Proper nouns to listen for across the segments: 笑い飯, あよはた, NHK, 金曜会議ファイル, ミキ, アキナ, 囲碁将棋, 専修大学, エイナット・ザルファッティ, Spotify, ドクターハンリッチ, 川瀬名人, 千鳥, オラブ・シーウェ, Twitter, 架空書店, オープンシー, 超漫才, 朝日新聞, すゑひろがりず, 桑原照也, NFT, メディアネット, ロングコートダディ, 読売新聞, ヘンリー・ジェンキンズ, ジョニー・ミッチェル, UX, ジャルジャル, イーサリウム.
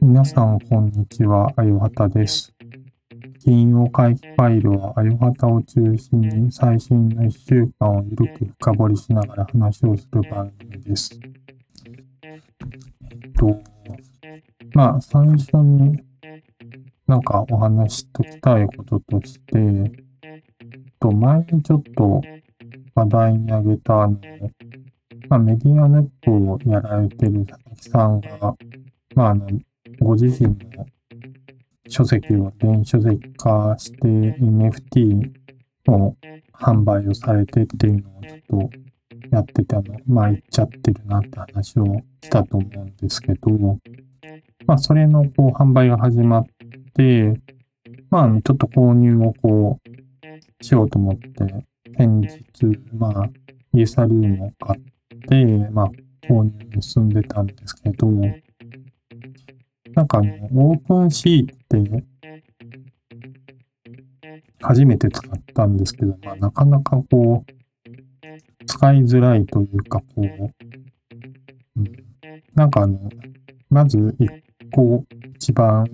皆さん、こんにちは。あよはたです。金曜会議ファイルは、あよはたを中心に最新の1週間をゆるく深掘りしながら話をする番組です。最初にお話しときたいこととして、前にちょっと話題に挙げたメディアネットをやられている佐々木さんが、ご自身の書籍を電子書籍化して NFT の販売をされてっていうのをちょっとやってたの、言っちゃってるなって話をしたと思うんですけど、それの販売が始まって、ちょっと購入をしようと思って、先日、イーサリウムを買って、購入に進んでたんですけど、オープンシーって、初めて使ったんですけど、なかなか使いづらいというか、まず一番、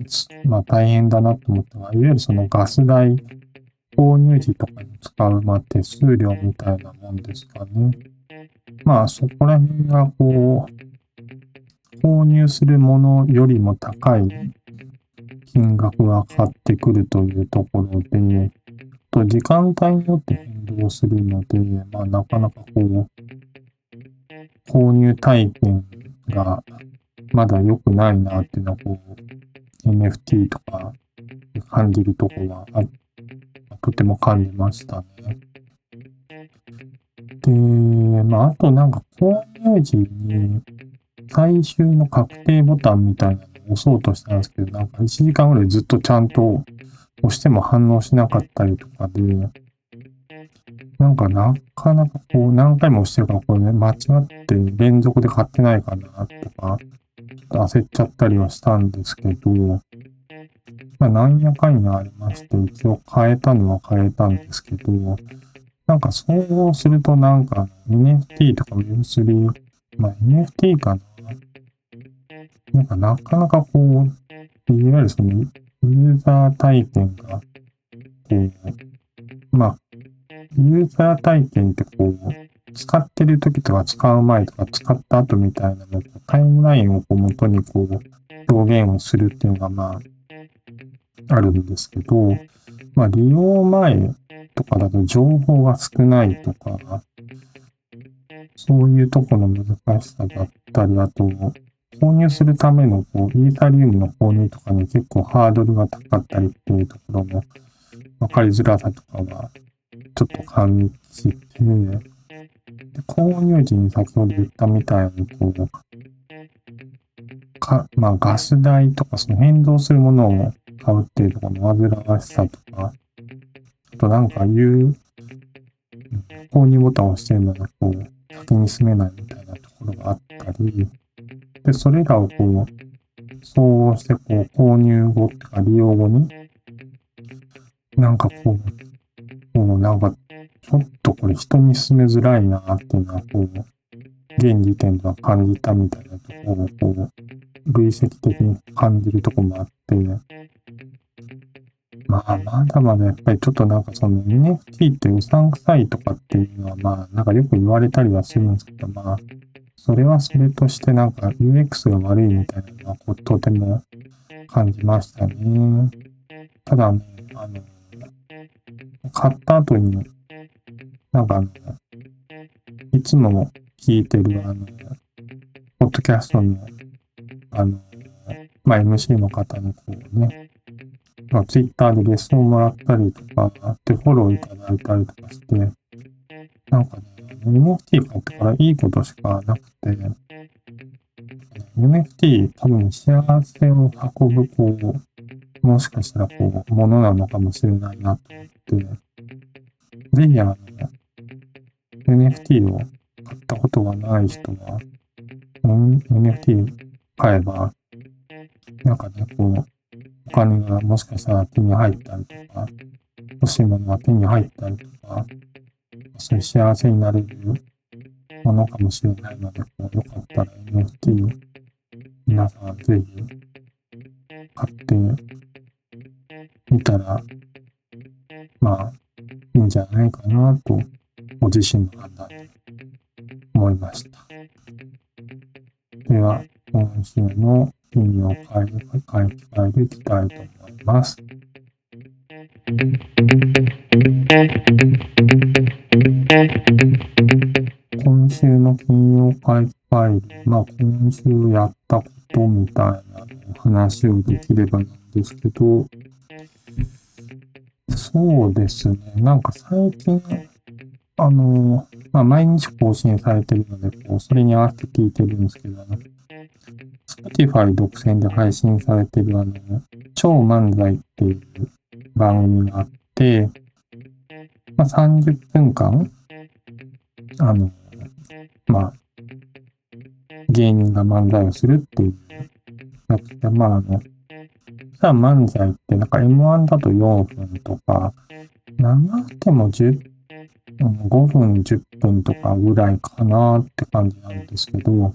大変だなと思ったのは、いわゆるそのガス代、購入時とかに使う、手数料みたいなもんですかね。そこら辺が購入するものよりも高い金額がかかってくるというところで、時間帯によって変動するので、なかなか購入体験がまだ良くないなっていうのは、NFT とか感じるところがとても感じましたね。で、あと購入時に最終の確定ボタンみたいなのを押そうとしたんですけど、1時間ぐらいずっとちゃんと押しても反応しなかったりとかで、なかなか何回も押してるから、間違って連続で買ってないかなとか、ちょっと焦っちゃったりはしたんですけど、なんやかんやありまして、一応変えたのは変えたんですけど、そうするとNFT とか Web3、NFT かな。なかなかいわゆるそのユーザー体験が、ユーザー体験って使ってる時とか使う前とか使った後みたいなので、タイムラインを元に表現をするっていうのがあるんですけど、利用前とかだと情報が少ないとか、そういうとこの難しさだったり、あと購入するためのイーサリウムの購入とかに結構ハードルが高かったりっていうところの分かりづらさとかがちょっと感じて、購入時に先ほど言ったみたいにガス代とかその変動するものを買うっていうところの煩わしさとか、あと購入ボタンを押してるのが先に進めないみたいなところがあったり、でそれらを総合して購入後とか利用後にちょっとこれ人に勧めづらいなっていうのは現時点では感じたみたいなところを累積的に感じるところもあって、まだまだやっぱりちょっとその NFT ってうさんくさいとかっていうのはよく言われたりはするんですけど、それはそれとしてUX が悪いみたいなのはとても感じましたね。ただ買った後にいつも聞いてるポッドキャストのMC の方のツイッターでレッスンをもらったりとかってフォローいただいたりとかして、NFT 買ってからいいことしかなくて、NFT 多分幸せを運ぶもしかしたらものなのかもしれないなと思って、ぜひNFT を買ったことがない人は、NFT 買えば、お金がもしかしたら手に入ったりとか、欲しいものが手に入ったりとか、幸せになれるものかもしれないので、よかったら NFT 皆さんぜひ買ってみたらまあいいんじゃないかなとご自身の判断で思いました。では今週の意味を変えていきたいと思います。今週の金曜会議ファイル、今週やったことみたいな話をできればなんですけど、そうですね、なんか最近、毎日更新されてるので、それに合わせて聞いてるんですけど、Spotify 独占で配信されてる超漫才っていう番組があって、30分間、芸人が漫才をするっていうやつで、ただ漫才ってなんか M1 だと4分とか、長くても5分、10分とかぐらいかなって感じなんですけど、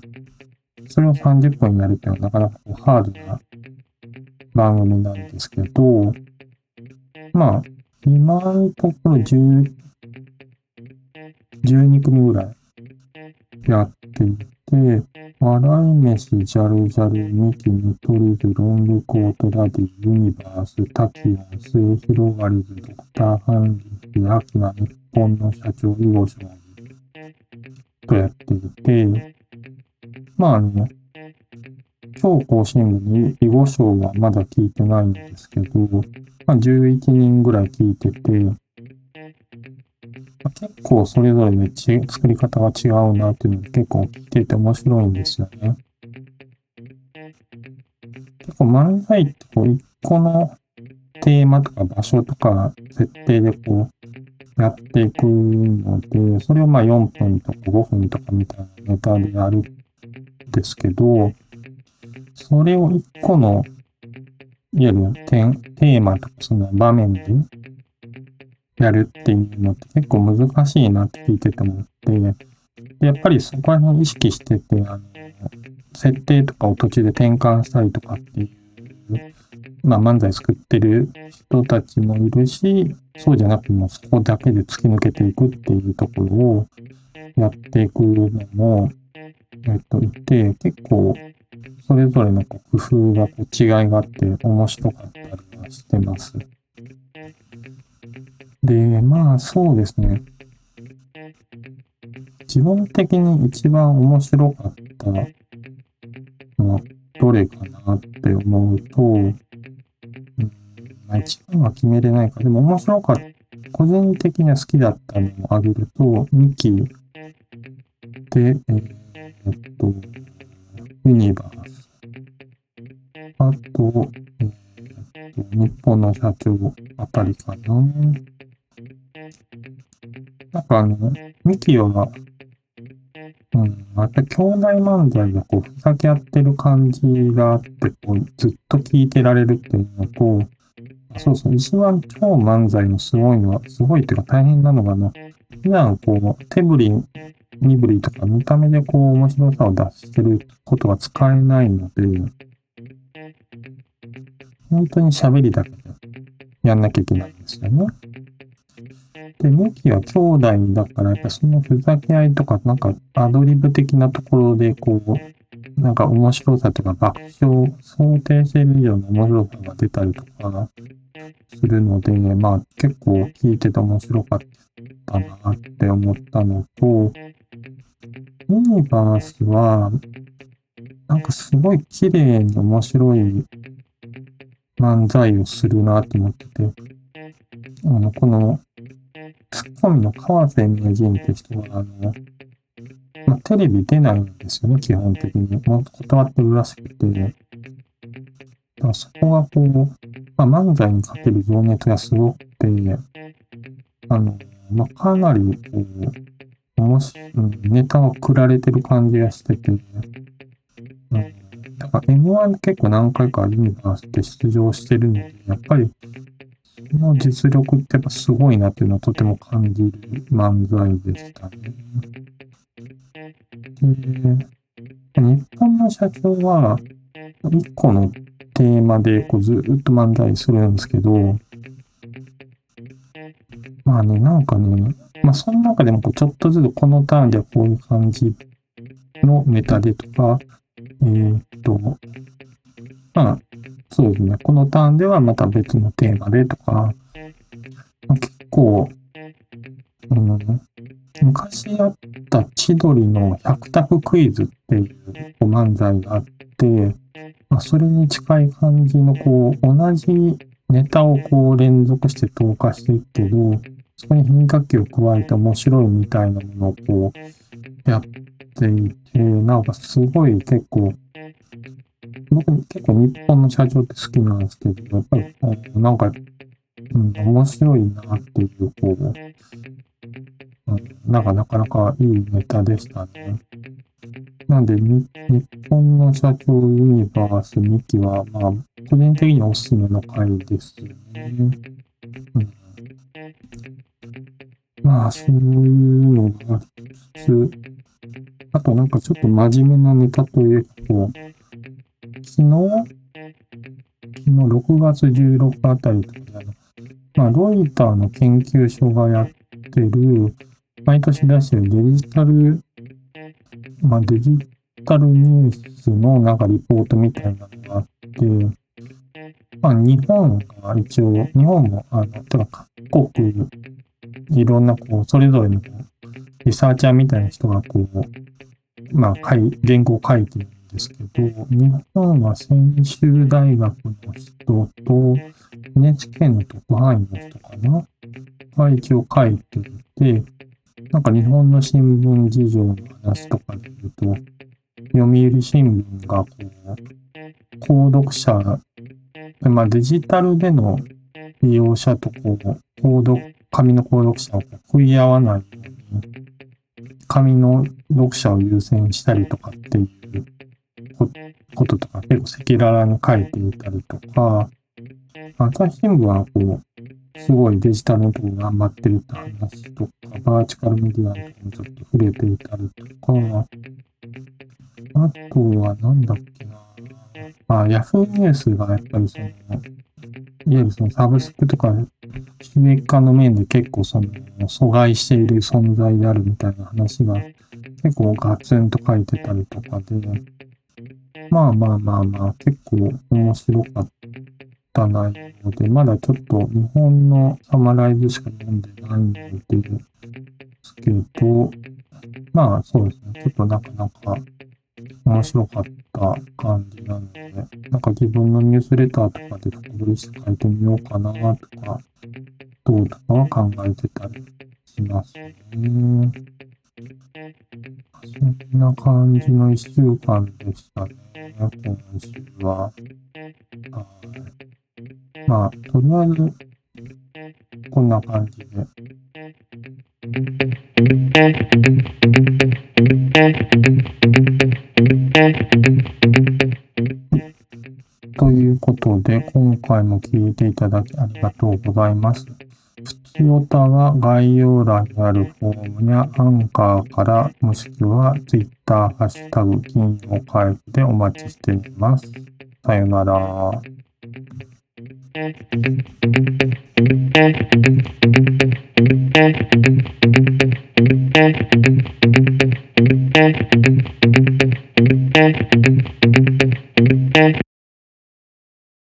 それを30分やるっていうのはなかなかハードな番組なんですけど、今のところ12組ぐらいやっていて、笑い飯、ジャルジャル、ミキ、見取り図、ロングコートダディ、ユニバース、タキオン、すゑひろがりず、ドクターハンリッチ、アキナ、日本の社長、囲碁将棋とやっていて、今日更新後に囲碁将はまだ聞いてないんですけど、11人ぐらい聞いてて、結構それぞれで作り方が違うなっていうので結構聞いてて面白いんですよね。結構漫才って一個のテーマとか場所とか設定でやっていくので、それを4分とか5分とかみたいなネタでやるんですけど、それを一個のいわゆるテーマとかその場面でやるっていうのって結構難しいなって聞いてて思って、やっぱりそこら辺を意識してて、設定とかを途中で転換したりとかっていう、漫才作ってる人たちもいるし、そうじゃなくてもそこだけで突き抜けていくっていうところをやっていくのも、いて、結構それぞれの工夫が違いがあって面白かったりはしてます。で、そうですね。自分的に一番面白かったのはどれかなって思うと、一番は決めれないか。でも面白かった。個人的には好きだったのを挙げると、ミキで、ユニバース。あと、日本の社長あたりかな。ミキは、兄弟漫才がふざけ合ってる感じがあって、ずっと聞いてられるっていうのと、一番超漫才のすごいのは、すごいっていうか大変なのが普段手振り、身振りとか見た目で面白さを出してることが使えないので、本当に喋りだけでやんなきゃいけないんですよね。で、ミキは兄弟だから、やっぱそのふざけ合いとか、アドリブ的なところで、面白さとか爆笑、想定している以上の面白さが出たりとかするので、結構聞いてて面白かったなって思ったのと、ユニバースは、すごい綺麗に面白い漫才をするなと思ってて、このツッコミの川瀬名人って人がテレビ出ないんですよね、基本的に。断ってるらしくて、だからそこが漫才にかける情熱がすごくて、かなりネタをくられてる感じがしてて、だから M1 結構何回かユニバースって出場してるので、やっぱりの実力ってやっぱすごいなっていうのをとても感じる漫才でしたね。日本の社長は1個のテーマでこうずっと漫才するんですけど、まあね、なんかね、まあその中でもこうちょっとずつこのターンではこういう感じのネタでとか、まあそうですね、このターンではまた別のテーマでとか、まあ、結構、昔あった千鳥の100択クイズっていう漫才があって、まあ、それに近い感じのこう同じネタをこう連続して投下していくけど、そこに変化球を加えて面白いみたいなものをこうやっていて、なんかすごい結構、僕結構日本の社長って好きなんですけど、やっぱりなんか、面白いなっていう、こう、なんかなかなかいいネタでしたね。なんで、日本の社長ユニバース2期は、まあ、個人的におすすめの回ですよね。まあ、そういうのがありつつ、あとなんかちょっと真面目なネタというか、こう、昨日6月16日あたりとかで、まあ、ロイターの研究所がやってる、毎年出してるデジタルニュースのなんかリポートみたいなのがあって、まあ、日本も、各国、いろんなこう、それぞれのリサーチャーみたいな人がこう、まあ、原稿を書いてる。ですけど、日本は専修大学の人と NHK の特派員の人かなが一応書いていて、なんか日本の新聞事情の話とかで言うと、読売新聞がこう、購読者、まあ、デジタルでの利用者とこう紙の購読者を食い合わないように、紙の読者を優先したりとかっていうこととか結構赤裸々に書いていたりとか、朝日新聞はこう、すごいデジタルのところ頑張ってるって話とか、バーチカルメディアのところにちょっと触れていたりとか、あとはなんだっけな、まあ、Yahoo! ニュースがやっぱりその、いわゆるそのサブスクとか、収益化の面で結構その、阻害している存在であるみたいな話が、結構ガツンと書いてたりとかで、まあ、結構面白かった内容で、まだちょっと日本のサマライズしか読んでないんですけど、まあそうですね、ちょっとなかなか面白かった感じなので、なんか自分のニュースレターとかで深掘りして書いてみようかなとか、どうとかは考えてたりしますね。そんな感じの1週間でしたね、今週は。まあ、とりあえず、こんな感じで。ということで、今回も聞いていただきありがとうございます。ふつおたは概要欄にあるフォームやアンカーから、もしくは Twitter、ハッシュタグ、金曜回復でお待ちしています。さよなら。